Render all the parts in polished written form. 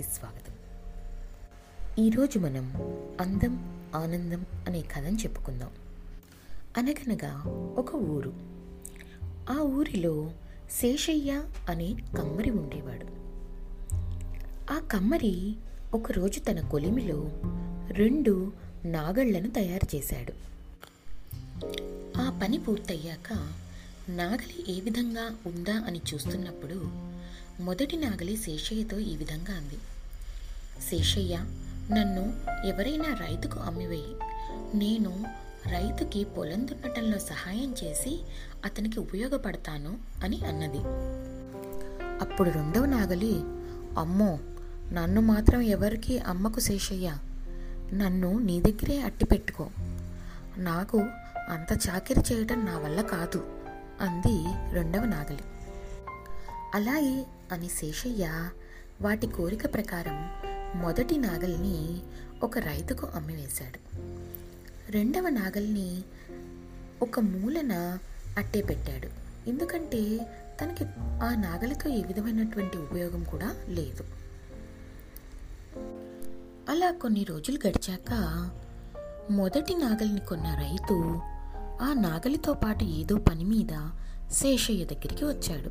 కి స్వాగతం. ఈరోజు మనం అందం ఆనందం అనే కథను చెప్పుకుందాం. అనగనగా ఒక ఊరు. ఆ ఊరిలో శేషయ్య అనే కమ్మరి ఉండేవాడు. ఆ కమ్మరి ఒకరోజు తన కొలిమిలో 2 నాగళ్లను తయారు చేశాడు. ఆ పని పూర్తయ్యాక నాగలి ఏ విధంగా ఉందా అని చూస్తున్నప్పుడు మొదటి నాగలి శేషయ్యతో ఈ విధంగా అంది. శేషయ్య, నన్ను ఎవరైనా రైతుకు అమ్మివేయి. నేను రైతుకి పొలం దున్నటంలో సహాయం చేసి అతనికి ఉపయోగపడతాను అని అన్నది. అప్పుడు 2వ నాగలి, అమ్మో, నన్ను మాత్రం ఎవరికి అమ్మకు శేషయ్య. నన్ను నీ దగ్గరే అట్టి పెట్టుకో. నాకు అంత చాకిరి చేయటం నా వల్ల కాదు అంది 2వ నాగలి. అలాగే అని శేషయ్య వాటి కోరిక ప్రకారం మొదటి నాగల్ని ఒక రైతుకు అమ్మివేశాడు. 2వ నాగల్ని ఒక మూలన అట్టే పెట్టాడు. ఎందుకంటే తనకి ఆ నాగలితో ఏ విధమైనటువంటి ఉపయోగం కూడా లేదు. అలా కొన్ని రోజులు గడిచాక మొదటి నాగలిని కొన్న రైతు ఆ నాగలితో పాటు ఏదో పని మీద శేషయ్య దగ్గరికి వచ్చాడు.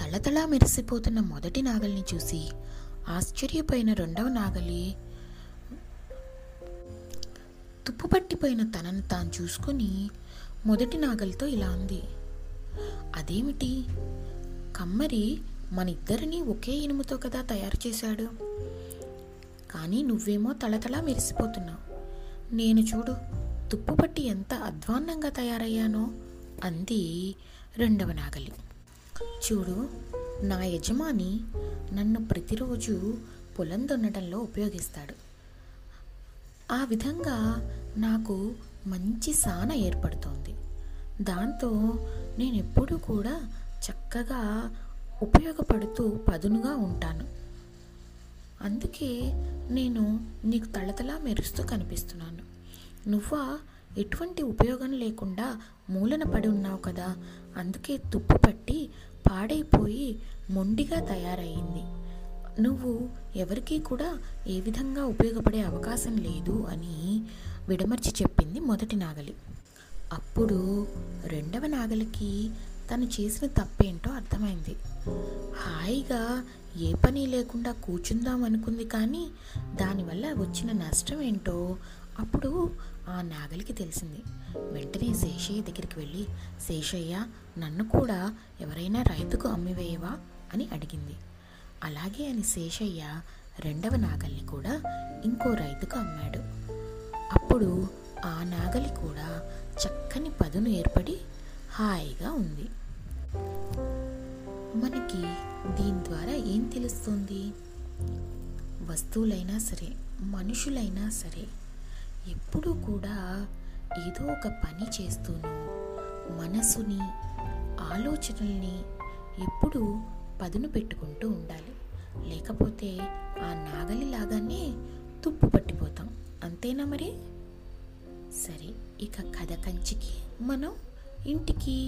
తలతలా మెరిసిపోతున్న మొదటి నాగల్ని చూసి ఆశ్చర్యపోయిన 2వ నాగలి తుప్పుపట్టిపోయిన తనను తాను చూసుకుని మొదటి నాగలితో ఇలా అంది. అదేమిటి, కమ్మరి మనిద్దరినీ ఒకే ఇనుముతో కదా తయారు చేశాడు, కానీ నువ్వేమో తలతలా మెరిసిపోతున్నావు. నేను చూడు తుప్పుపట్టి ఎంత అధ్వాన్నంగా తయారయ్యానో అంది 2వ నాగలి. చూడు, నా యజమాని నన్ను ప్రతిరోజు పొలం దున్నడంలో ఉపయోగిస్తాడు. ఆ విధంగా నాకు మంచి సాన ఏర్పడుతోంది. దాంతో నేనెప్పుడూ కూడా చక్కగా ఉపయోగపడుతూ పదునుగా ఉంటాను. అందుకే నేను నీకు తలతలా మెరుస్తూ కనిపిస్తున్నాను. నువ్వా ఎటువంటి ఉపయోగం లేకుండా మూలన పడి ఉన్నావు కదా, అందుకే తుప్పు పట్టి పాడైపోయి మొండిగా తయారయ్యింది. నువ్వు ఎవరికీ కూడా ఏ విధంగా ఉపయోగపడే అవకాశం లేదు అని విడమర్చి చెప్పింది మొదటి నాగలి. అప్పుడు 2వ నాగలికి తను చేసిన తప్పేంటో అర్థమైంది. హాయిగా ఏ పని లేకుండా కూర్చుందాం అనుకుంది, కానీ దానివల్ల వచ్చిన నష్టం ఏంటో అప్పుడు ఆ నాగలికి తెలిసింది. వెంటనే శేషయ్య దగ్గరికి వెళ్ళి, శేషయ్య, నన్ను కూడా ఎవరైనా రైతుకు అమ్మివేయవా అని అడిగింది. అలాగే అని శేషయ్య 2వ నాగల్ని కూడా ఇంకో రైతుకు అమ్మాడు. అప్పుడు ఆ నాగలి కూడా చక్కని పదును ఏర్పడి హాయిగా ఉంది. మనకి దీని ద్వారా ఏం తెలుస్తుంది? వస్తువులైనా సరే, మనుషులైనా సరే, ఎప్పుడూ కూడా ఏదో ఒక పని చేస్తూనూ మనసుని, ఆలోచనల్ని ఎప్పుడూ పదును పెట్టుకుంటూ ఉండాలి. లేకపోతే ఆ నాగలి లాగానే తుప్పు పట్టిపోతాం. అంతేనా మరి? సరే, ఇక కథ కంచికి మనం ఇంటికి.